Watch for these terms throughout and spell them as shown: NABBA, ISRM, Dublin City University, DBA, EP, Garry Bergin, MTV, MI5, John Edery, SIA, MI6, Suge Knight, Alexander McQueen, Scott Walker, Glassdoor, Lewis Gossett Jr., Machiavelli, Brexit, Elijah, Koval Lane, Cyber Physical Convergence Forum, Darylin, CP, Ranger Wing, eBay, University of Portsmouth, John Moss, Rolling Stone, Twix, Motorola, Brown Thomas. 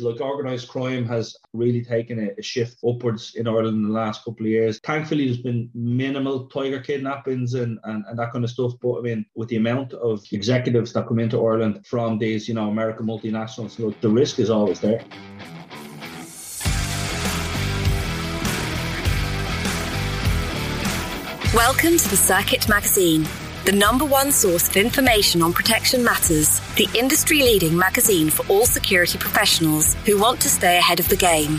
Look, organised crime has really taken a shift upwards in Ireland in the last couple of years. Thankfully, there's been minimal tiger kidnappings and that kind of stuff. But I mean, with the amount of executives that come into Ireland from these, you know, American multinationals, look, the risk is always there. Welcome to The Circuit Magazine, the number one source of information on protection matters, the industry-leading magazine for all security professionals who want to stay ahead of the game.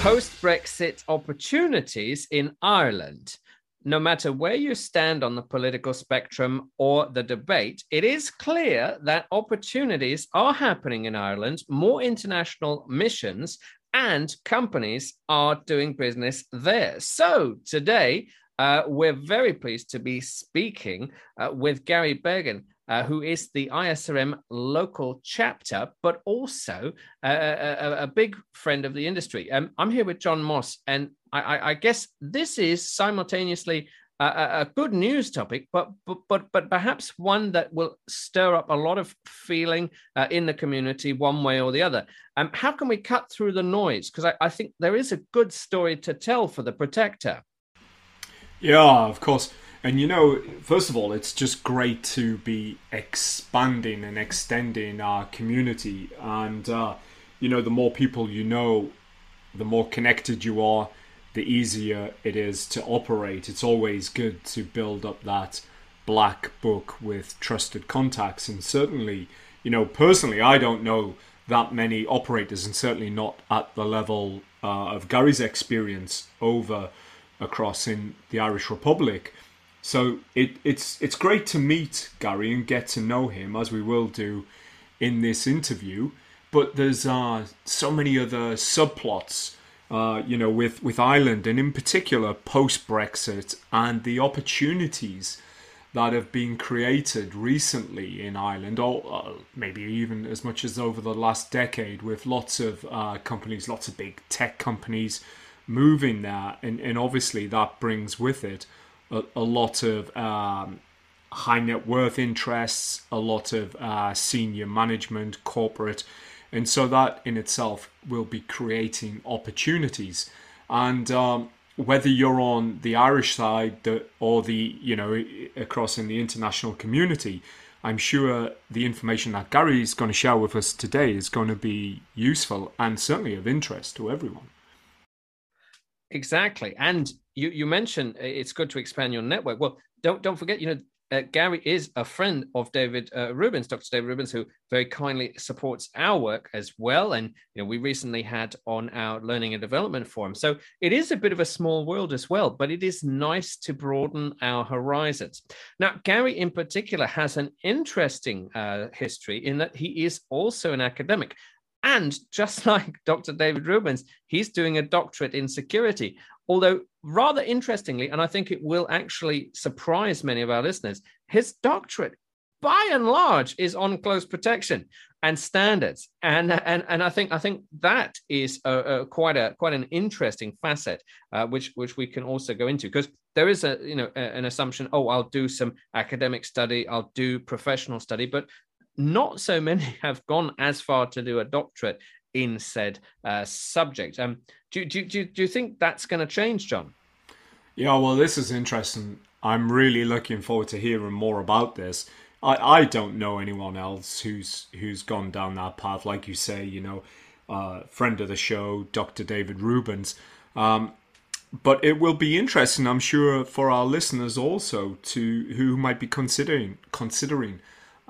Post-Brexit opportunities in Ireland. No matter where you stand on the political spectrum or the debate, it is clear that opportunities are happening in Ireland, more international missions, and companies are doing business there. So today, we're very pleased to be speaking with Garry Bergin, who is the ISRM local chapter, but also a big friend of the industry. I'm here with John Moss, and I guess this is simultaneously a good news topic, but perhaps one that will stir up a lot of feeling in the community one way or the other. How can we cut through the noise? Because I think there is a good story to tell for the protector. Yeah, of course. And, you know, first of all, it's just great to be expanding and extending our community. And, you know, the more people you know, the more connected you are, the easier it is to operate. It's always good to build up that black book with trusted contacts. And certainly, you know, personally, I don't know that many operators, and certainly not at the level of Garry's experience over across in the Irish Republic. So it's great to meet Garry and get to know him, as we will do in this interview. But there's so many other subplots you know, with Ireland, and in particular post-Brexit and the opportunities that have been created recently in Ireland, or maybe even as much as over the last decade, with lots of companies, lots of big tech companies moving there. And obviously that brings with it a lot of high net worth interests, a lot of senior management, corporate. And so that in itself will be creating opportunities. And whether you're on the Irish side or the, you know, across in the international community, I'm sure the information that Garry is going to share with us today is going to be useful and certainly of interest to everyone. Exactly. And you mentioned it's good to expand your network. Well, don't forget, you know, Garry is a friend of David Rubens, Dr. David Rubens, who very kindly supports our work as well. And, you know, we recently had on our learning and development forum. So it is a bit of a small world as well, but it is nice to broaden our horizons. Now, Garry in particular has an interesting history in that he is also an academic. And just like Dr. David Rubens, he's doing a doctorate in security. Although rather interestingly, and I think it will actually surprise many of our listeners, his doctorate, by and large, is on close protection and standards. And I think that is quite an interesting facet, which we can also go into, because there is an assumption, oh, I'll do some academic study, I'll do professional study, but not so many have gone as far to do a doctorate in said subject. Do you think that's going to change, John? Yeah, well, this is interesting. I'm really looking forward to hearing more about this. I don't know anyone else who's gone down that path. Like you say, you know, friend of the show, Dr. David Rubens. But it will be interesting, I'm sure, for our listeners also to who might be considering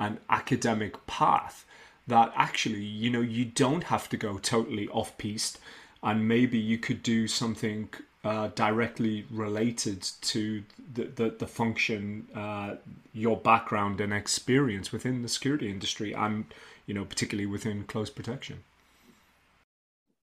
an academic path, that actually, you know, you don't have to go totally off-piste, and maybe you could do something directly related to the function, your background and experience within the security industry, and, you know, particularly within close protection.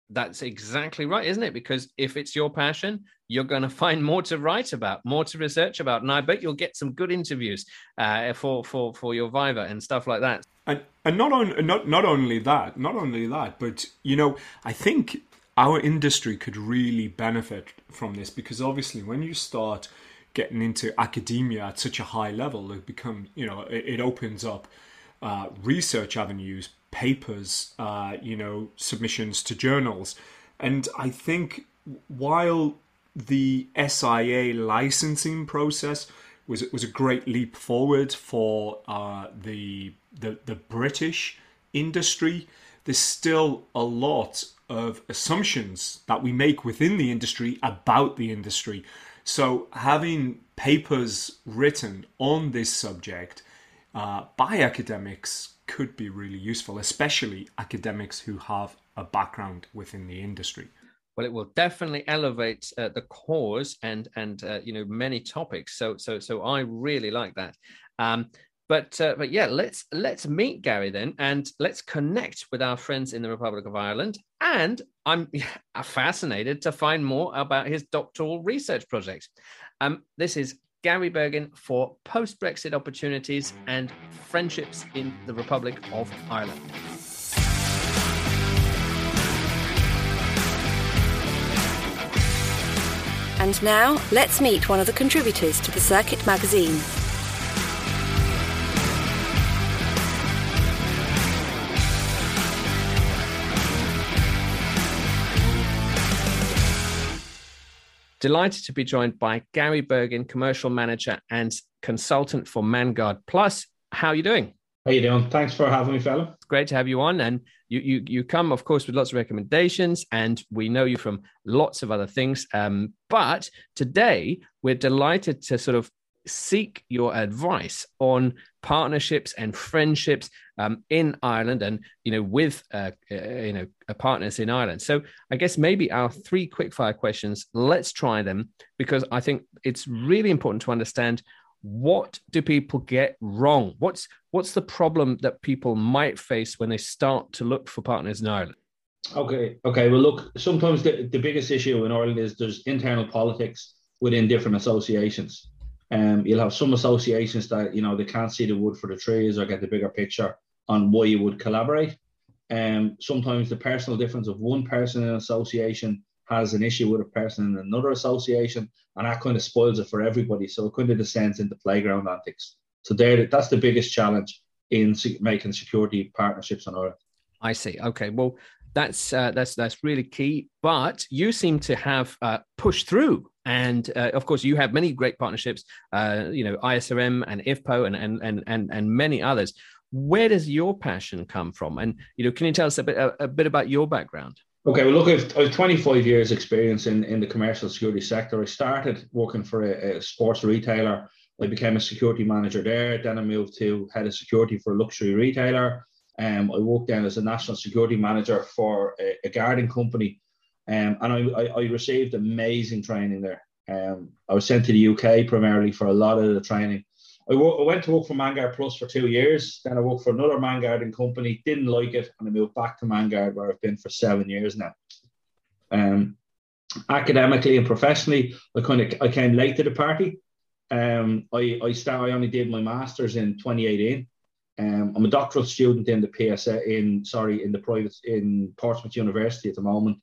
That's exactly right, isn't it? Because if it's your passion, you're going to find more to write about, more to research about, and I bet you'll get some good interviews for your Viva and stuff like that. And not only that, but, you know, I think our industry could really benefit from this, because obviously when you start getting into academia at such a high level, it opens up research avenues, papers, submissions to journals. And I think while the SIA licensing process was a great leap forward for the British industry, there's still a lot of assumptions that we make within the industry about the industry. So having papers written on this subject by academics could be really useful, especially academics who have a background within the industry. Well, it will definitely elevate the cause and many topics. So I really like that. But yeah, let's meet Garry then, and let's connect with our friends in the Republic of Ireland. And I'm fascinated to find more about his doctoral research project. This is Garry Bergin for Post-Brexit Opportunities and Friendships in the Republic of Ireland. And now, let's meet one of the contributors to The Circuit Magazine. Delighted to be joined by Garry Bergin, Commercial Manager and Consultant for Manguard Plus. How are you doing? How are you doing? Thanks for having me, fella. It's great to have you on. And you come, of course, with lots of recommendations, and we know you from lots of other things. But today, we're delighted to sort of seek your advice on partnerships and friendships in Ireland, and with partners in Ireland. So I guess maybe our three quickfire questions. Let's try them, because I think it's really important to understand, what do people get wrong? What's the problem that people might face when they start to look for partners in Ireland? Okay. Well, look, sometimes the biggest issue in Ireland is there's internal politics within different associations. You'll have some associations that, they can't see the wood for the trees or get the bigger picture on why you would collaborate. Sometimes the personal difference of one person in an association has an issue with a person in another association, and that kind of spoils it for everybody. So it kind of descends into playground antics. So that's the biggest challenge in making security partnerships in Ireland. I see. Okay, well, that's really key. But you seem to have pushed through. And of course, you have many great partnerships, ISRM and IFPO and many others. Where does your passion come from? And, can you tell us a bit about your background? Okay, well, look, I've 25 years experience in the commercial security sector. I started working for a sports retailer. I became a security manager there. Then I moved to head of security for a luxury retailer. I worked then as a national security manager for a guarding company. And I received amazing training there. I was sent to the UK primarily for a lot of the training. I went to work for Manguard Plus for 2 years. Then I worked for another Manguarding company, didn't like it, and I moved back to Manguard, where I've been for 7 years now. Academically and professionally, I came late to the party. I only did my master's in 2018. I'm a doctoral student in the in Portsmouth University at the moment.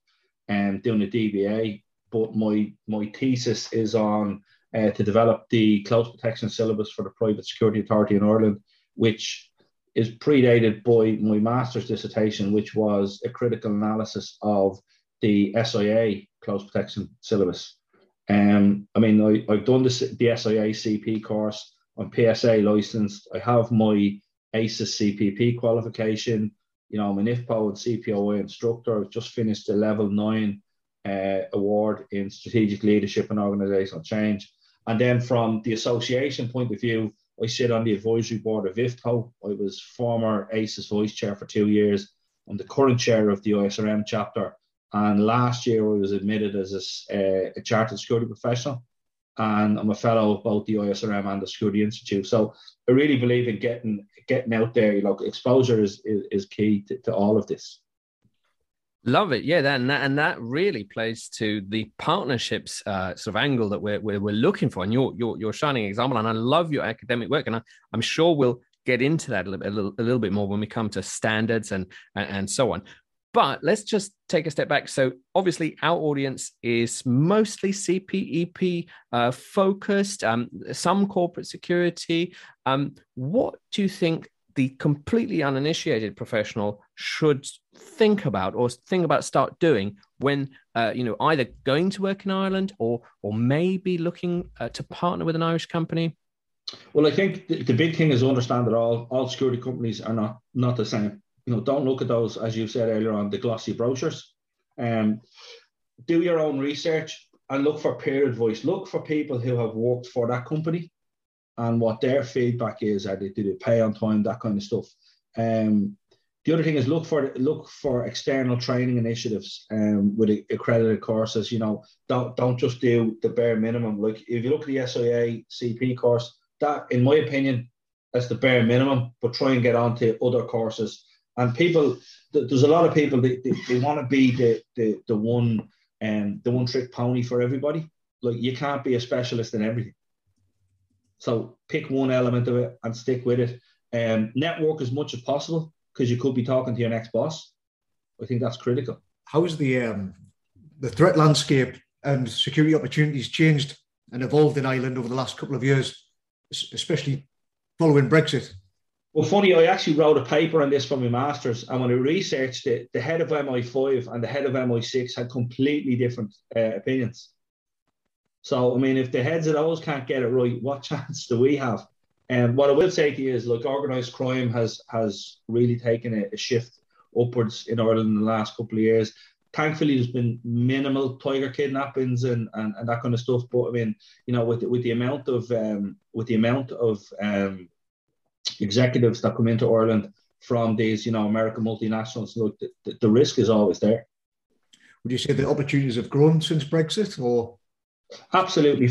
Doing a DBA, but my thesis is on to develop the close protection syllabus for the Private Security Authority in Ireland, which is predated by my master's dissertation, which was a critical analysis of the SIA close protection syllabus. I've done the SIA CP course. I'm PSA licensed. I have my ACES CPP qualification. I'm an IFPO and CPOI instructor. I've just finished the level 9 award in strategic leadership and organizational change. And then from the association point of view, I sit on the advisory board of IFPO. I was former ACES vice chair for 2 years. I'm the current chair of the ISRM chapter. And last year I was admitted as a chartered security professional. And I'm a fellow of both the ISRM and the Security Institute. So I really believe in getting out there. Exposure is key to all of this. Love it. Yeah, that really plays to the partnerships sort of angle that we're looking for. And your shining example. And I love your academic work. And I'm sure we'll get into that a little bit more when we come to standards and so on. But let's just take a step back. So obviously our audience is mostly CPEP focused, some corporate security. What do you think the completely uninitiated professional should think about or start doing when either going to work in Ireland or maybe looking to partner with an Irish company? Well, I think the big thing is understand that all security companies are not the same. Don't look at those, as you said earlier on, the glossy brochures. Do your own research and look for peer advice. Look for people who have worked for that company and what their feedback is. Do they pay on time? That kind of stuff. The other thing is look for external training initiatives with accredited courses. Don't just do the bare minimum. Like if you look at the SIA CP course, that, in my opinion, that's the bare minimum. But try and get onto other courses. And people, there's a lot of people they want to be the one trick pony for everybody. Like you can't be a specialist in everything. So pick one element of it and stick with it. Network as much as possible, because you could be talking to your next boss. I think that's critical. How has the threat landscape and security opportunities changed and evolved in Ireland over the last couple of years, especially following Brexit? Well, funny, I actually wrote a paper on this for my master's, and when I researched it, the head of MI5 and the head of MI6 had completely different opinions. So, if the heads of those can't get it right, what chance do we have? And what I will say to you is, look, organised crime has really taken a shift upwards in Ireland in the last couple of years. Thankfully, there's been minimal tiger kidnappings and that kind of stuff. But with the amount of executives that come into Ireland from these, American multinationals, look, the risk is always there. Would you say the opportunities have grown since Brexit, or? Absolutely.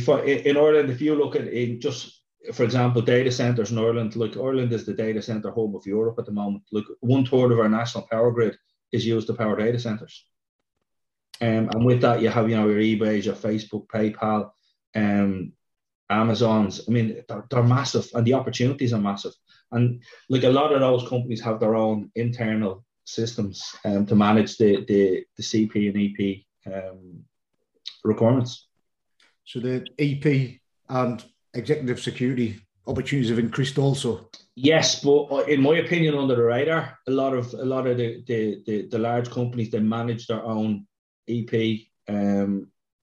In Ireland, if you look at it, just for example, data centers in Ireland, like Ireland is the data center home of Europe at the moment. Look, 1/3 of our national power grid is used to power data centers, and with that, you have your eBay, your Facebook, PayPal, Amazons. They're massive, and the opportunities are massive. And like a lot of those companies have their own internal systems to manage the CP and EP requirements. So the EP and executive security opportunities have increased also. Yes, but in my opinion, under the radar, a lot of the large companies, they manage their own EP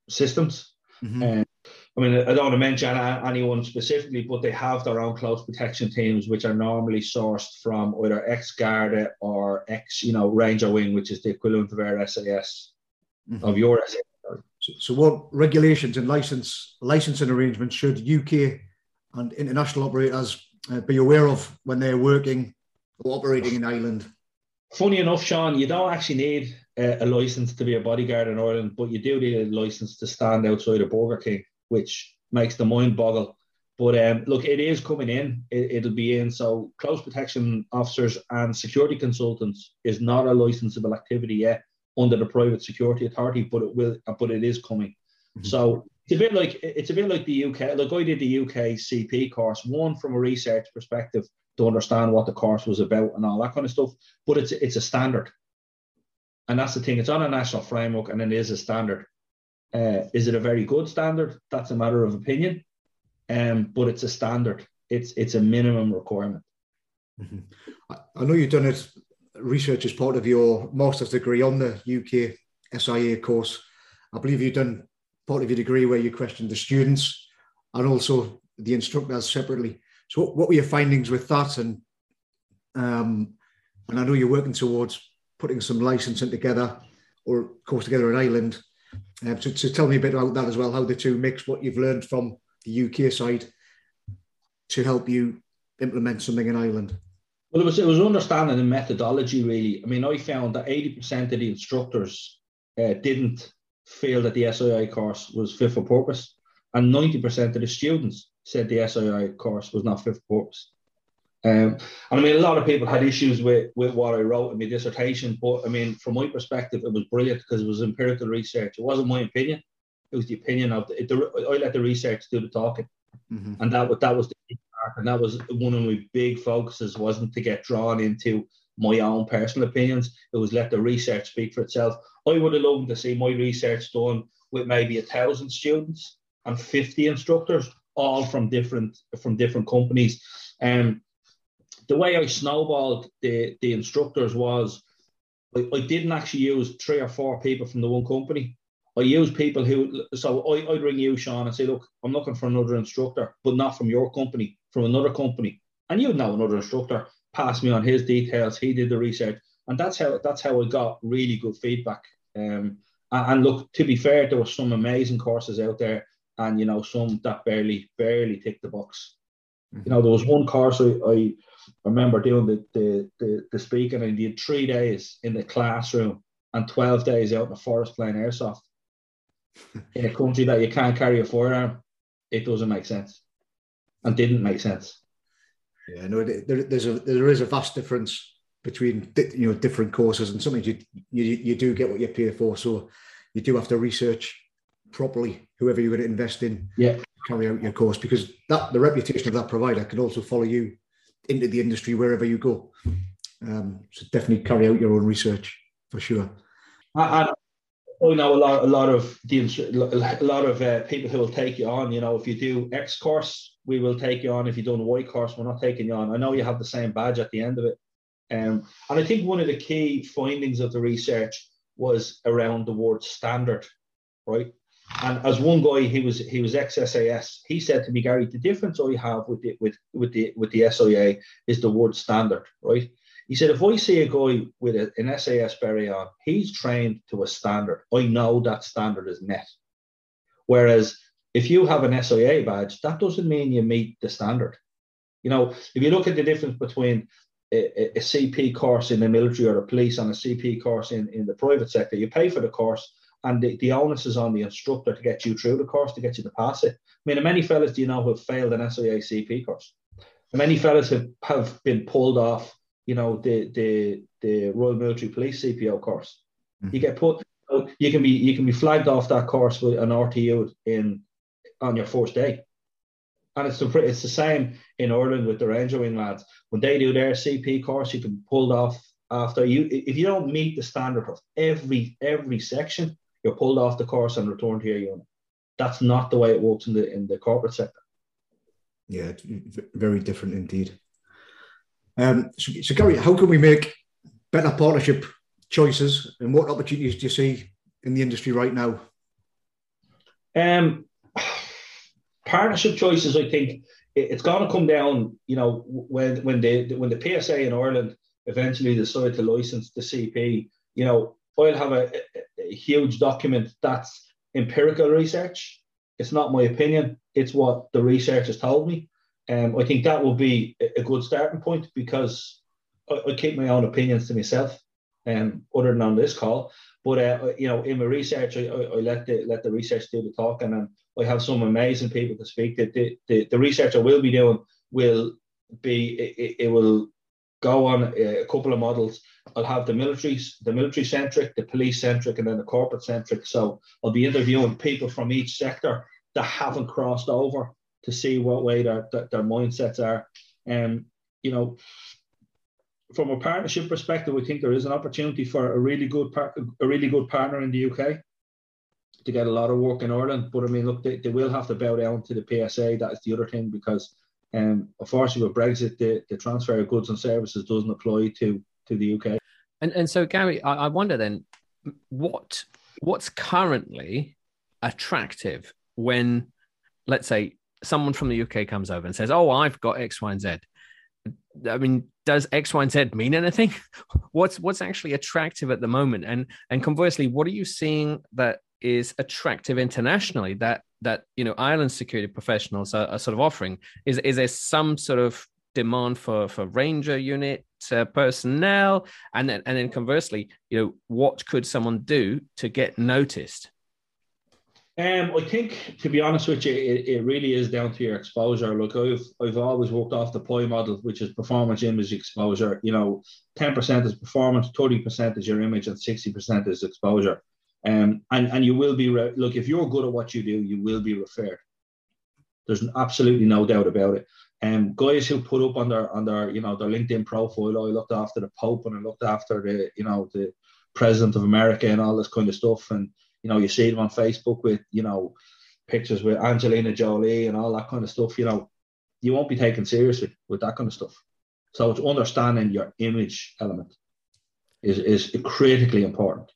systems. Mm-hmm. I don't want to mention anyone specifically, but they have their own close protection teams, which are normally sourced from either ex-Garda or Ranger Wing, which is the equivalent of our SAS, mm-hmm. of your SAS. So what regulations and licensing arrangements should UK and international operators be aware of when they're working or operating in Ireland? Funny enough, Sean, you don't actually need a licence to be a bodyguard in Ireland, but you do need a licence to stand outside a Burger King, which makes the mind boggle. But it is coming in. It'll be in. So close protection officers and security consultants is not a licensable activity yet under the Private Security Authority, but it is coming. Mm-hmm. So it's a bit like the UK. Like I did the UK CP course, one from a research perspective to understand what the course was about and all that kind of stuff. But it's a standard, and that's the thing. It's on a national framework, and it is a standard. Is it a very good standard? That's a matter of opinion, but it's a standard. It's a minimum requirement. Mm-hmm. I know you've done it. Research as part of your master's degree on the UK SIA course. I believe you've done part of your degree where you questioned the students and also the instructors separately. So what were your findings with that? And I know you're working towards putting some licensing together or course together in Ireland. So tell me a bit about that as well, how the two mix, what you've learned from the UK side to help you implement something in Ireland. Well, it was understanding the methodology, really. I found that 80% of the instructors didn't feel that the SII course was fit for purpose, and 90% of the students said the SII course was not fit for purpose. A lot of people had issues with what I wrote in my dissertation, but, from my perspective, it was brilliant because it was empirical research. It wasn't my opinion. It was the opinion of... I let the research do the talking, mm-hmm. and that was the key. And that was one of my big focuses, wasn't to get drawn into my own personal opinions. It was let the research speak for itself. I would have loved to see my research done with maybe 1,000 students and 50 instructors, all from different companies. the way I snowballed the instructors was I didn't actually use 3 or 4 people from the one company. I used people who, so I'd ring you, Sean, and say, look, I'm looking for another instructor, but not from your company, from another company. And you'd know another instructor, pass me on his details, he did the research. And that's how I got really good feedback. And look, to be fair, there were some amazing courses out there, and, you know, some that barely ticked the box. Mm-hmm. You know, there was one course I remember doing the speaking, and I did 3 days in the classroom and 12 days out in the forest playing airsoft. In a country that you can't carry a firearm, it doesn't make sense, and didn't make sense. Yeah, no, there is a vast difference between different courses, and sometimes you do get what you pay for. So you do have to research properly whoever you're going to invest in. Yeah, carry out your course, because the reputation of that provider can also follow you into the industry wherever you go. So definitely carry out your own research for sure. I know a lot of people who will take you on. You know, if you do X course, we will take you on. If you do a Y course, we're not taking you on. I know you have the same badge at the end of it. And I think one of the key findings of the research was around the word standard, right? And as one guy, he was ex-SAS. He said to me, Gary, the difference I have with the SIA is the word standard, right? He said, if I see a guy with an SAS beret on, he's trained to a standard. I know that standard is met. Whereas if you have an SIA badge, that doesn't mean you meet the standard. You know, if you look at the difference between a CP course in the military or the police and a CP course in the private sector, you pay for the course, and the onus is on the instructor to get you through the course, to get you to pass it. I mean, how many fellas do you know who have failed an SIA CP course? How many fellas have been pulled off, you know, the Royal Military Police CPO course? Mm-hmm. You get put, you can be flagged off that course with an RTU on your first day. And it's the same in Ireland with the Ranger Wing lads. When they do their CP course, you can be pulled off after you. If you don't meet the standard of every section, you're pulled off the course and returned to your unit. That's not the way it works in the corporate sector. Yeah, very different indeed. So Gary, how can we make better partnership choices, and what opportunities do you see in the industry right now? Partnership choices, I think it's going to come down, you know, when the PSA in Ireland eventually decide to license the CP, you know, I'll have a huge document that's empirical research. It's not my opinion. It's what the research has told me. I think that will be a good starting point, because I keep my own opinions to myself, other than on this call. But you know, in my research, I let the research do the talk, and then I have some amazing people to speak. The research I will be doing will go on a couple of models. I'll have the military centric, the police centric, and then the corporate centric. So I'll be interviewing people from each sector that haven't crossed over, to see what way their mindsets are. You know, from a partnership perspective, we think there is an opportunity for a really good partner in the UK to get a lot of work in Ireland. But I mean, look, they will have to bow down to the PSA. That is the other thing, because unfortunately with Brexit, the transfer of goods and services doesn't apply to the UK. And so Gary, I wonder then, what's currently attractive when, let's say, someone from the UK comes over and says, oh, I've got X, Y, and Z. I mean, does X, Y, and Z mean anything? What's actually attractive at the moment? And conversely, what are you seeing that is attractive internationally that you know, Ireland security professionals are sort of offering? Is there some sort of demand for Ranger unit personnel? And then conversely, you know, what could someone do to get noticed? I think, to be honest with you, it really is down to your exposure. Look, I've always worked off the POI model, which is performance, image, exposure. You know, 10% is performance, 30% is your image, and 60% is exposure. And you will be, look, if you're good at what you do, you will be referred. There's absolutely no doubt about it. Guys who put up on their you know, their LinkedIn profile, I looked after the Pope, and I looked after the, you know, the President of America, and all this kind of stuff, and you know, you see them on Facebook with, you know, pictures with Angelina Jolie and all that kind of stuff. You know, you won't be taken seriously with that kind of stuff. So it's understanding your image element is critically important.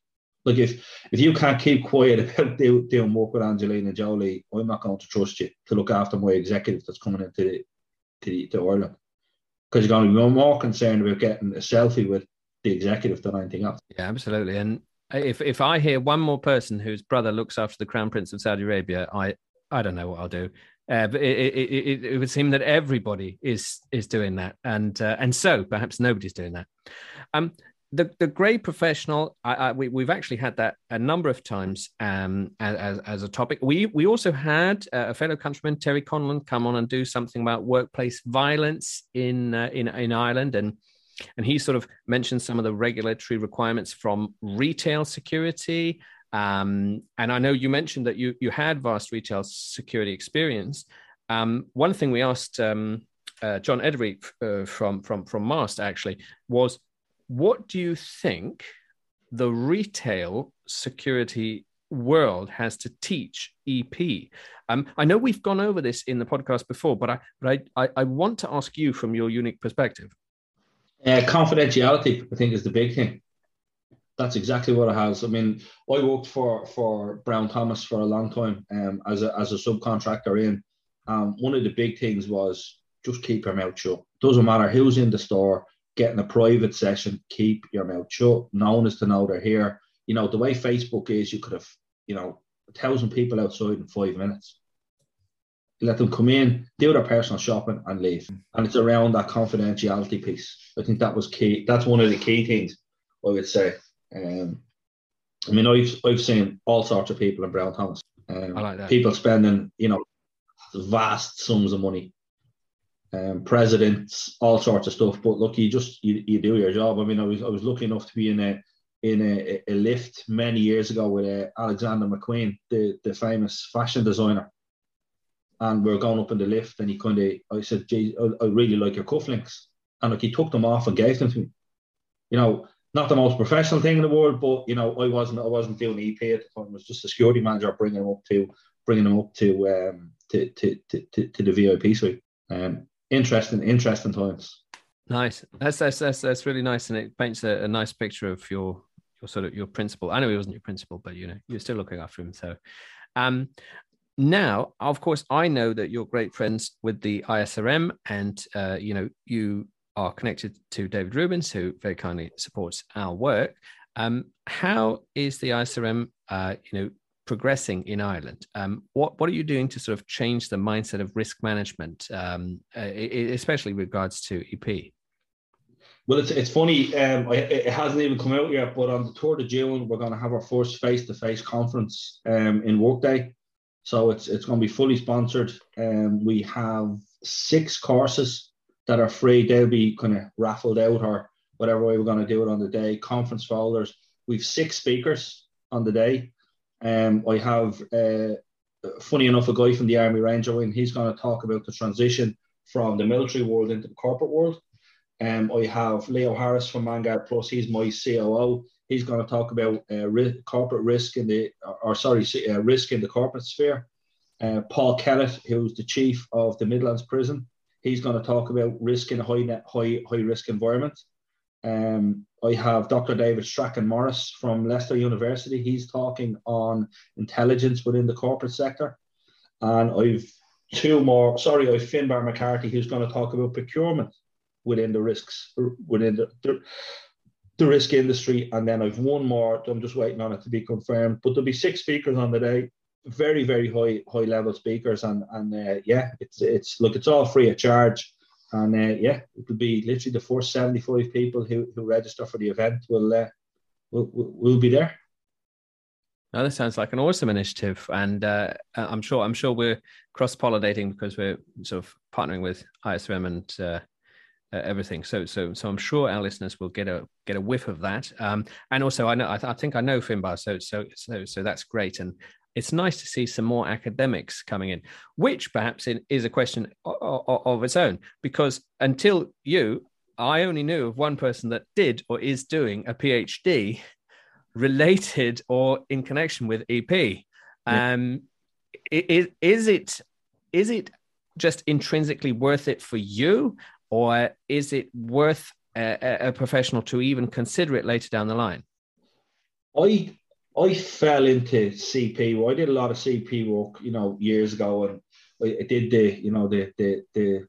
Like if you can't keep quiet about doing work with Angelina Jolie, I'm not going to trust you to look after my executive that's coming into to Ireland, because you're going to be more concerned about getting a selfie with the executive than anything else. Yeah, absolutely. And if I hear one more person whose brother looks after the Crown Prince of Saudi Arabia, I don't know what I'll do. But it would seem that everybody is doing that, and so perhaps nobody's doing that. The grey professional, we've actually had that a number of times as a topic. We also had a fellow countryman, Terry Conlon, come on and do something about workplace violence in Ireland, and he sort of mentioned some of the regulatory requirements from retail security. And I know you mentioned that you had vast retail security experience. One thing we asked John Edery from MAST actually was, what do you think the retail security world has to teach EP? I know we've gone over this in the podcast before, but I want to ask you from your unique perspective. Confidentiality, I think, is the big thing. That's exactly what it has. I mean, I worked for Brown Thomas for a long time as a subcontractor in. One of the big things was just keep your mouth shut. Doesn't matter who's in the store, getting a private session, keep your mouth shut. No one is to know they're here. You know, the way Facebook is, you could have, 1,000 people outside in 5 minutes. Let them come in, do their personal shopping and leave. And it's around that confidentiality piece. I think that was key. That's one of the key things, I would say. I mean, I've seen all sorts of people in Brown Thomas. I like that. People spending, vast sums of money, presidents, all sorts of stuff. But look, you do your job. I mean, I was lucky enough to be in a lift many years ago with Alexander McQueen, the famous fashion designer. And we were going up in the lift, and he I said, "Geez, I really like your cufflinks," and he took them off and gave them to me. Not the most professional thing in the world, but I wasn't doing EP at the time. I was just a security manager bringing them up to the VIP suite. Interesting times. Nice. That's really nice, and it paints a nice picture of your sort of your principal. I know he wasn't your principal, but you're still looking after him. So, now, of course, I know that you're great friends with the ISRM, and you are connected to David Rubens, who very kindly supports our work. How is the ISRM, progressing in Ireland? What are you doing to sort of change the mindset of risk management, especially regards to EP? Well, it's funny. It hasn't even come out yet, but on the 3rd of June, we're going to have our first face-to-face conference in Workday. So it's going to be fully sponsored. We have 6 courses that are free. They'll be kind of raffled out or whatever way we're going to do it on the day. Conference folders. We've 6 speakers on the day. I have, funny enough, a guy from the Army Ranger Wing. He's going to talk about the transition from the military world into the corporate world. I have Leo Harris from Manguard Plus. He's my COO. He's going to talk about corporate risk risk in the corporate sphere. Paul Kellett, who's the chief of the Midlands Prison. He's going to talk about risk in a high risk environment. I have Dr. David Strachan Morris from Leicester University. He's talking on intelligence within the corporate sector. And I have Finbar McCarty, who's going to talk about procurement within the risks, within the risk industry. And then I've one more, I'm just waiting on it to be confirmed, but there'll be 6 speakers on the day. Very, very high level speakers, and it's all free of charge, and it'll be literally the first 75 people who register for the event will be there. Now that sounds like an awesome initiative, and I'm sure we're cross-pollinating because we're sort of partnering with ISRM and everything. So I'm sure our listeners will get a whiff of that. And also, I think I know Finbar, so that's great. And it's nice to see some more academics coming in, which perhaps is a question of its own, because until you, I only knew of one person that did or is doing a PhD related or in connection with EP. Is it just intrinsically worth it for you? or is it worth a professional to even consider it later down the line? I fell into CP. I did a lot of CP work, you know, years ago, and I did the, you know, the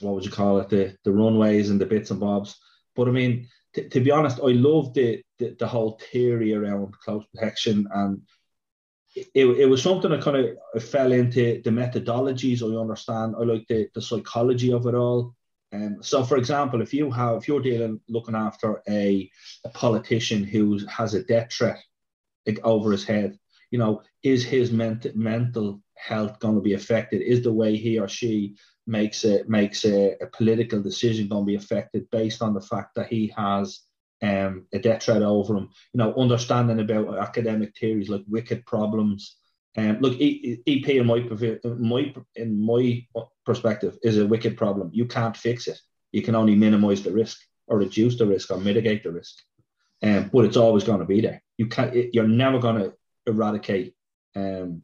what would you call it, the runways and the bits and bobs. But I mean, to be honest, I love the whole theory around close protection, and it was something I kind of fell into. The methodologies I understand. I like the psychology of it all. So, for example, if you're looking after a politician who has a death threat over his head, you know, is his mental health going to be affected? Is the way he or she makes a political decision going to be affected based on the fact that he has a death threat over him? You know, understanding about academic theories like wicked problems. Look, EP in my perspective is a wicked problem. You can't fix it. You can only minimize the risk, or reduce the risk, or mitigate the risk. But it's always going to be there. You're never going to eradicate the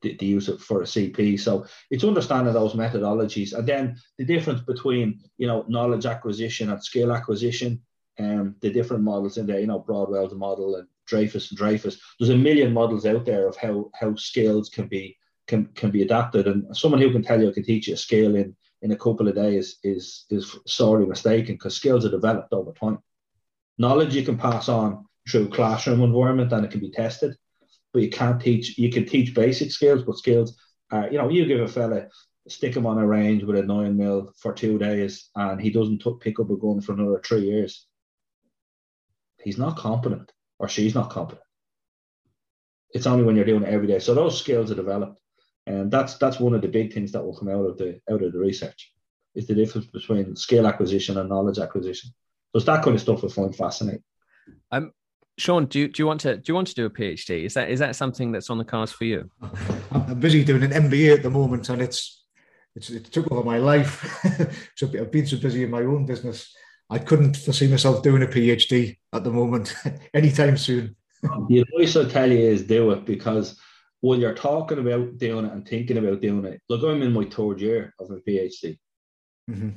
use of for a CP. So it's understanding those methodologies, and then the difference between, you know, knowledge acquisition and skill acquisition, the different models in there. You know, Broadwell's model and Dreyfus. There's a million models out there of how skills can be adapted, and someone who can tell you I can teach you a skill in a couple of days is sorely mistaken, because skills are developed over time. Knowledge you can pass on through classroom environment and it can be tested, but you can teach basic skills, but skills are, you know, you give a fella, stick him on a range with a 9mm for 2 days and he doesn't pick up a gun for another 3 years. He's not competent. Or she's not competent. It's only when you're doing it every day. So those skills are developed, and that's one of the big things that will come out of the research, is the difference between skill acquisition and knowledge acquisition. So it's that kind of stuff I find fascinating. Sean, do you want to do a PhD? Is that something that's on the cards for you? I'm busy doing an MBA at the moment, and it took over my life. So I've been so busy in my own business. I couldn't foresee myself doing a PhD at the moment, anytime soon. The advice I tell you is do it, because when you're talking about doing it and thinking about doing it, look, I'm in my 3rd year of a PhD. Mm-hmm.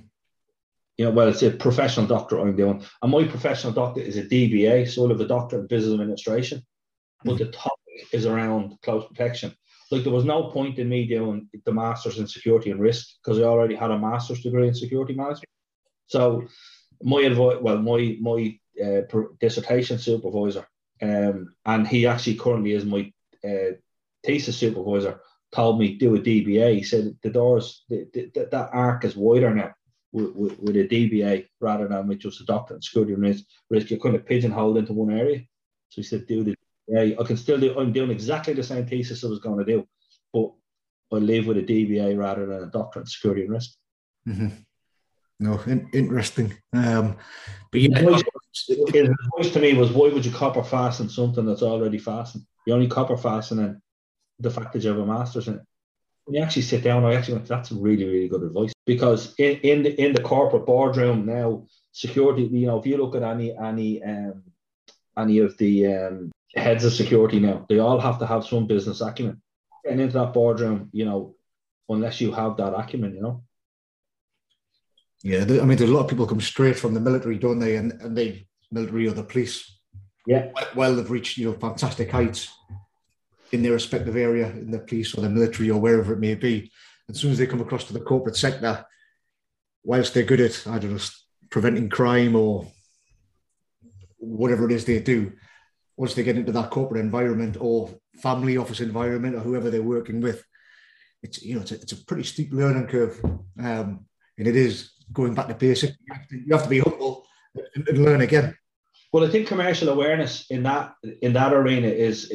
You know, well, it's a professional doctorate I'm doing, and my professional doctorate is a DBA, sort of a doctorate in business administration, but the topic is around close protection. Like, there was no point in me doing the master's in security and risk, because I already had a master's degree in security management. So my advice, well, my dissertation supervisor, and he actually currently is my thesis supervisor, told me do a DBA. He said that arc is wider now with a DBA rather than with just a doctor in security and risk. You're kind of pigeonholed into one area. So he said do the DBA. I'm doing exactly the same thesis I was going to do, but I live with a DBA rather than a doctor in security and risk. Mm-hmm. No, interesting. But yeah, his advice to me was, why would you copper fasten something that's already fastened? You only copper fasten in the fact that you have a master's in it. When you actually sit down, I actually went, that's really, really good advice, because in the corporate boardroom now, security, you know, if you look at any of the heads of security now, they all have to have some business acumen. And into that boardroom, you know, unless you have that acumen, you know. Yeah, I mean, there's a lot of people come straight from the military, don't they? And the military or the police. Yeah. While they've reached, you know, fantastic heights in their respective area, in the police or the military or wherever it may be. And as soon as they come across to the corporate sector, whilst they're good at, I don't know, preventing crime or whatever it is they do, once they get into that corporate environment or family office environment or whoever they're working with, it's, you know, it's a pretty steep learning curve. And it is going back to basic. You have to be humble and learn again. Well, I think commercial awareness in that arena is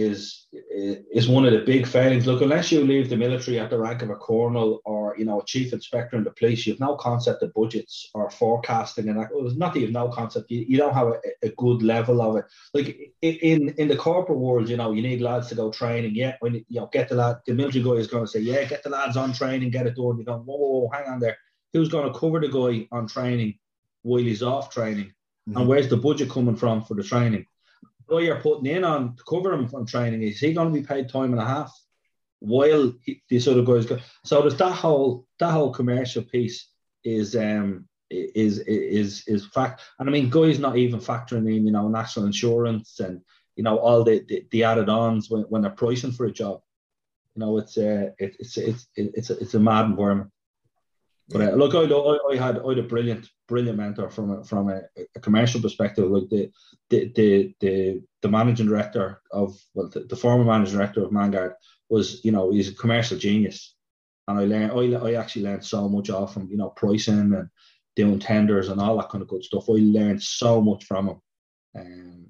one of the big failings. Look, unless you leave the military at the rank of a colonel or, you know, a chief inspector in the police, you've no concept of budgets or forecasting, and it's not that you've no concept. You don't have a good level of it. Like in the corporate world, you know, you need lads to go training. Yeah, when you know, get the lad, the military guy is going to say, yeah, get the lads on training, get it done. You go, whoa, hang on there. Who's going to cover the guy on training while he's off training? Mm-hmm. And where's the budget coming from for the training? The guy you're putting in on to cover him from training, is he going to be paid time and a half while the sort of guys go? So there's that whole commercial piece is is fact. And I mean, guys, not even factoring in, you know, national insurance and, you know, all the added ons when they're pricing for a job. You know, it's a mad environment. But look, I had a brilliant mentor from a commercial perspective. Like the managing director of, well, the former managing director of Manguard was, you know, he's a commercial genius, and I actually learned so much off him. You know, pricing and doing tenders and all that kind of good stuff. I learned so much from him, and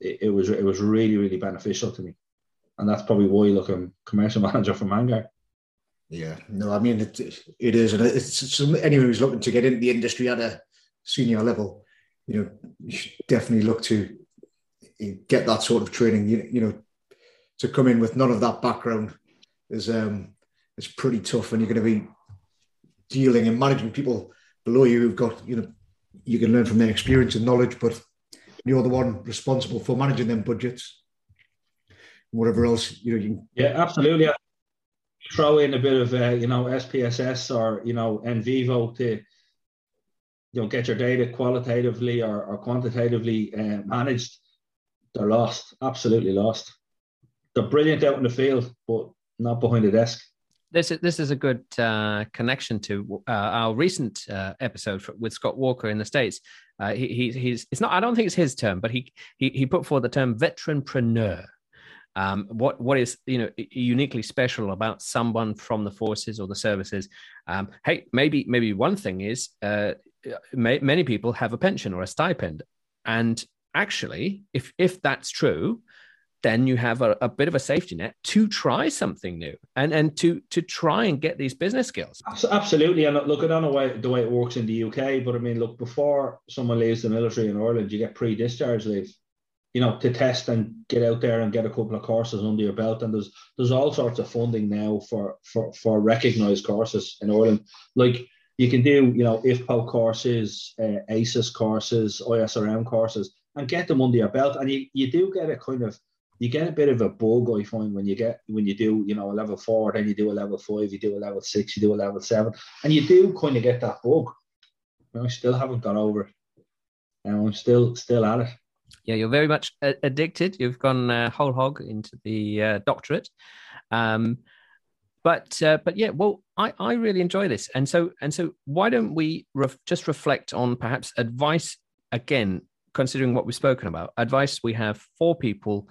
it was really beneficial to me, and that's probably why, look, I'm commercial manager for Manguard. Yeah, no, I mean, it is. And it's anyone who's looking to get into the industry at a senior level, you know, you should definitely look to get that sort of training. You know, to come in with none of that background is pretty tough, and you're going to be dealing and managing people below you who've got, you know, you can learn from their experience and knowledge, but you're the one responsible for managing them budgets, whatever else, you know. Yeah, absolutely. Throw in a bit of, you know, SPSS or, you know, NVivo to, you know, get your data qualitatively or quantitatively managed, they're lost, absolutely lost. They're brilliant out in the field, but not behind the desk. This is a good connection to our recent episode with Scott Walker in the States. He's it's not, I don't think it's his term, but he put forward the term veteranpreneur. What is, you know, uniquely special about someone from the forces or the services? Hey, maybe one thing is many people have a pension or a stipend, and actually, if that's true, then you have a bit of a safety net to try something new and to try and get these business skills. Absolutely, and look, I don't know the way it works in the UK, but I mean, look, before someone leaves the military in Ireland, you get pre-discharge leave, you know, to test and get out there and get a couple of courses under your belt. And there's all sorts of funding now for recognised courses in Ireland. Like you can do, you know, IFPO courses, ACES courses, ISRM courses, and get them under your belt. And you do get a kind of, you get a bit of a bug, I find, when you do, you know, a level 4, then you do a level 5, you do a level 6, you do a level 7, and you do kind of get that bug. You know, I still haven't got over it, and I'm still at it. Yeah, you're very much addicted. You've gone whole hog into the doctorate, but yeah. Well, I really enjoy this, and so why don't we just reflect on perhaps advice again, considering what we've spoken about. Advice we have for people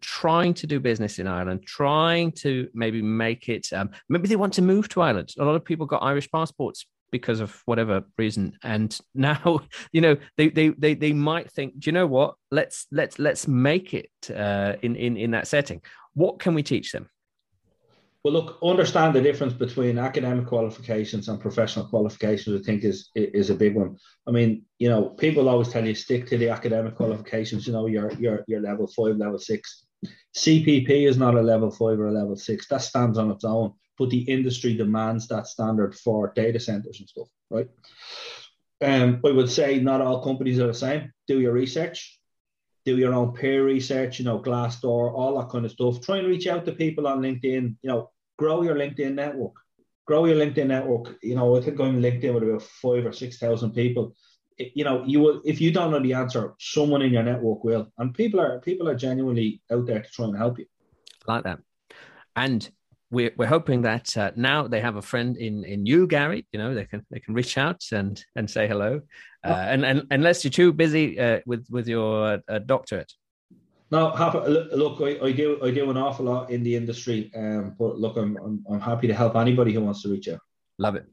trying to do business in Ireland, trying to maybe make it. Maybe they want to move to Ireland. A lot of people got Irish passports because of whatever reason, and now, you know, they might think, do you know what? Let's make it in that setting. What can we teach them? Well, look, understand the difference between academic qualifications and professional qualifications, I think is a big one. I mean, you know, people always tell you stick to the academic qualifications. You know, your level 5, level 6. CPP is not a level 5 or a level 6. That stands on its own. But the industry demands that standard for data centers and stuff, right? I would say not all companies are the same. Do your research, do your own peer research, you know, Glassdoor, all that kind of stuff. Try and reach out to people on LinkedIn, you know, grow your LinkedIn network. You know, I think I'm on LinkedIn with about 5,000 or 6,000 people. You know, you will, if you don't know the answer, someone in your network will. And people are genuinely out there to try and help you. Like that. And we're hoping that now they have a friend in you, Garry. You know, they can reach out and say hello. And unless you're too busy with your doctorate. No, look, I do an awful lot in the industry, but look, I'm happy to help anybody who wants to reach out. Love it.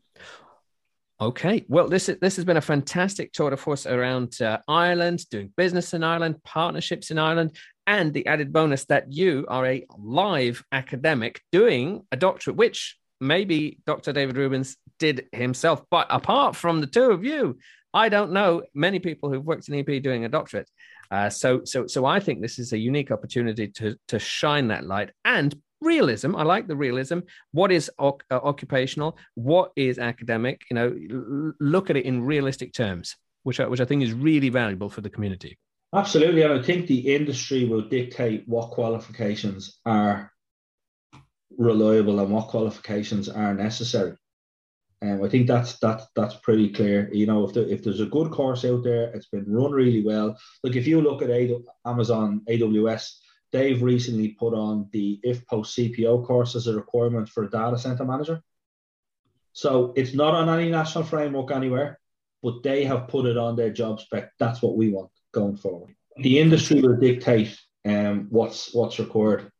Okay, well, this has been a fantastic tour de force around Ireland, doing business in Ireland, partnerships in Ireland, and the added bonus that you are a live academic doing a doctorate, which maybe Dr. David Rubens did himself. But apart from the two of you, I don't know many people who've worked in EP doing a doctorate. So I think this is a unique opportunity to shine that light and realism. I like the realism. What is occupational? What is academic? You know, look at it in realistic terms, which I think is really valuable for the community. Absolutely, and I think the industry will dictate what qualifications are reliable and what qualifications are necessary. I think that's pretty clear. You know, if there's a good course out there, it's been run really well. Like if you look at Amazon AWS, they've recently put on the IFPO CPO course as a requirement for a data center manager. So it's not on any national framework anywhere, but they have put it on their job spec. That's what we want going forward. The industry will dictate what's required.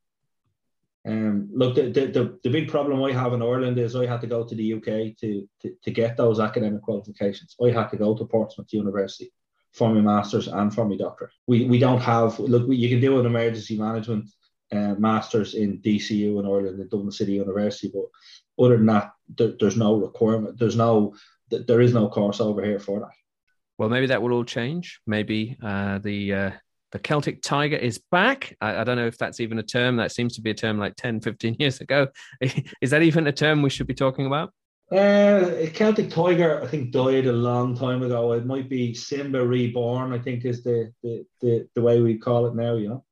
Look, the big problem I have in Ireland is I had to go to the UK to get those academic qualifications. I had to go to Portsmouth University for my master's and for my doctorate. We don't have, look, you can do an emergency management master's in DCU in Ireland, in Dublin City University, but other than that, there's no requirement. There is no course over here for that. Well, maybe that will all change. Maybe the Celtic Tiger is back. I don't know if that's even a term. That seems to be a term like 10, 15 years ago. Is that even a term we should be talking about? Celtic Tiger, I think, died a long time ago. It might be Simba Reborn, I think, is the way we call it now, you know?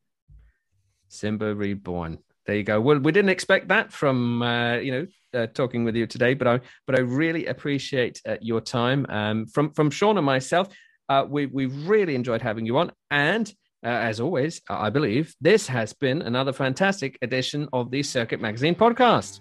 Simba Reborn. There you go. Well, we didn't expect that from, talking with you today, but I really appreciate your time. From Sean and myself, we really enjoyed having you on. And as always, I believe this has been another fantastic edition of the Circuit Magazine podcast.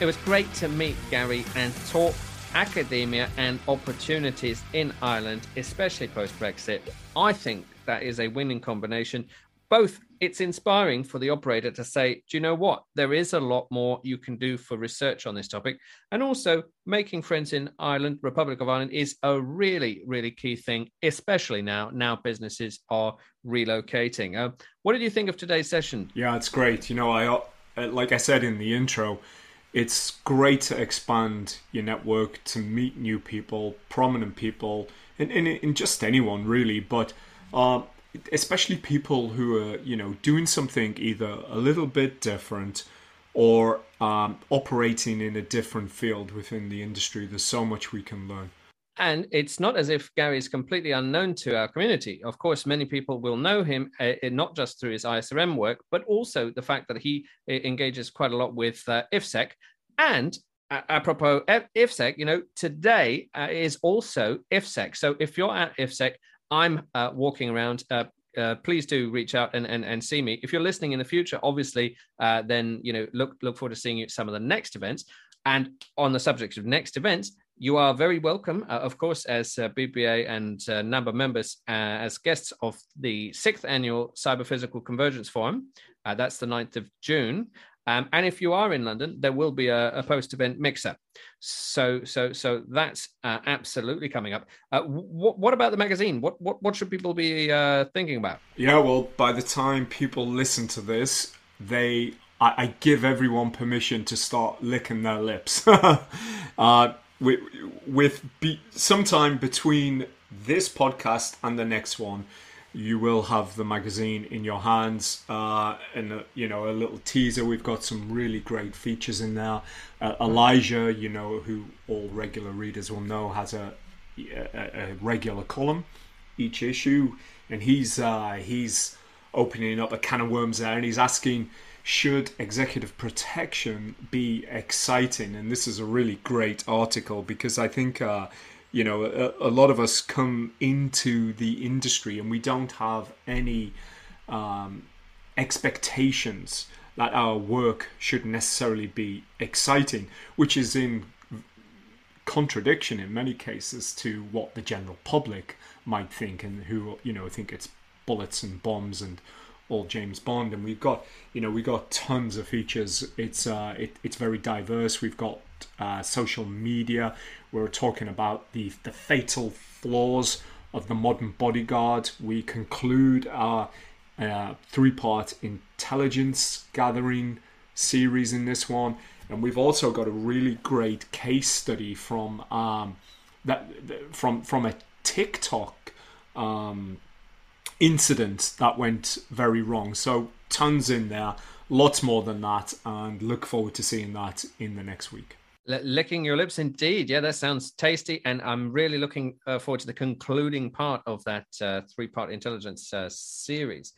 It was great to meet Garry and talk academia and opportunities in Ireland, especially post-Brexit. I think that is a winning combination. Both, it's inspiring for the operator to say, do you know what? There is a lot more you can do for research on this topic. And also, making friends in Ireland, Republic of Ireland, is a really, really key thing, especially now businesses are relocating. What did you think of today's session? Yeah, it's great. You know, I like I said in the intro, it's great to expand your network, to meet new people, prominent people, and just anyone really, but especially people who are, you know, doing something either a little bit different or operating in a different field within the industry. There's so much we can learn. And it's not as if Garry is completely unknown to our community. Of course, many people will know him, not just through his ISRM work, but also the fact that he engages quite a lot with IFSEC. And apropos IFSEC, you know, today is also IFSEC. So if you're at IFSEC, I'm walking around. Please do reach out and see me. If you're listening in the future, obviously, then, you know, look forward to seeing you at some of the next events. And on the subject of next events, you are very welcome, of course, as BBA and NABBA members, as guests of the 6th Annual Cyber Physical Convergence Forum. That's the 9th of June. And if you are in London, there will be a post-event mixer. So that's absolutely coming up. What about the magazine? What should people be thinking about? Yeah, well, by the time people listen to this, I give everyone permission to start licking their lips. Sometime between this podcast and the next one, you will have the magazine in your hands, and a little teaser. We've got some really great features in there. Elijah, you know, who all regular readers will know, has a regular column each issue, and he's opening up a can of worms there, and he's asking, should executive protection be exciting? And this is a really great article, because I think a lot of us come into the industry and we don't have any expectations that our work should necessarily be exciting, which is in contradiction in many cases to what the general public might think, and who, you know, think it's bullets and bombs and all James Bond. And we've got tons of features. It's very diverse. We've got social media. We're talking about the fatal flaws of the modern bodyguard. We conclude our three-part intelligence gathering series in this one, and we've also got a really great case study from a TikTok incident that went very wrong. So tons in there, lots more than that, and look forward to seeing that in the next week. Licking your lips, indeed. Yeah, that sounds tasty. And I'm really looking forward to the concluding part of that three-part intelligence series.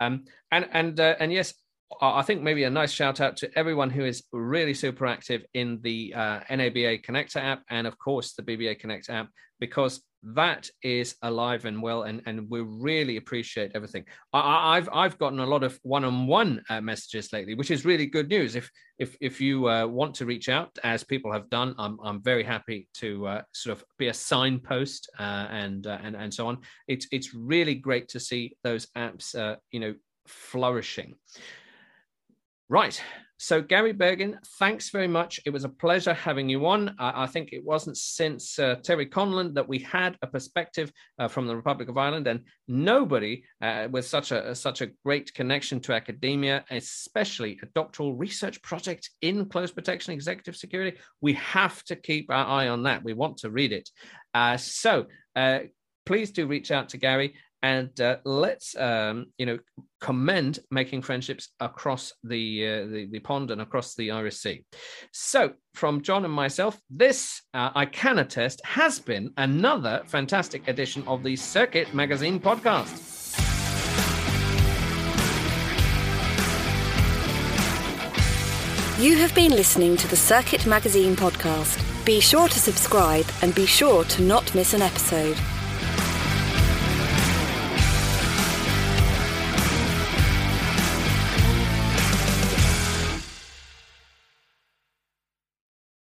And yes, I think maybe a nice shout out to everyone who is really super active in the NABA Connector app and, of course, the BBA Connect app, because that is alive and well, and we really appreciate everything. I've gotten a lot of one-on-one messages lately, which is really good news. If you want to reach out, as people have done, I'm very happy to sort of be a signpost and so on. It's really great to see those apps flourishing. Right. So, Garry Bergin, thanks very much. It was a pleasure having you on. I think it wasn't since Terry Conlon that we had a perspective from the Republic of Ireland, and nobody with such a great connection to academia, especially a doctoral research project in close protection executive security. We have to keep our eye on that. We want to read it. So please do reach out to Garry. And let's, commend making friendships across the pond and across the Irish Sea. So from John and myself, this, I can attest, has been another fantastic edition of the Circuit Magazine podcast. You have been listening to the Circuit Magazine podcast. Be sure to subscribe and be sure to not miss an episode.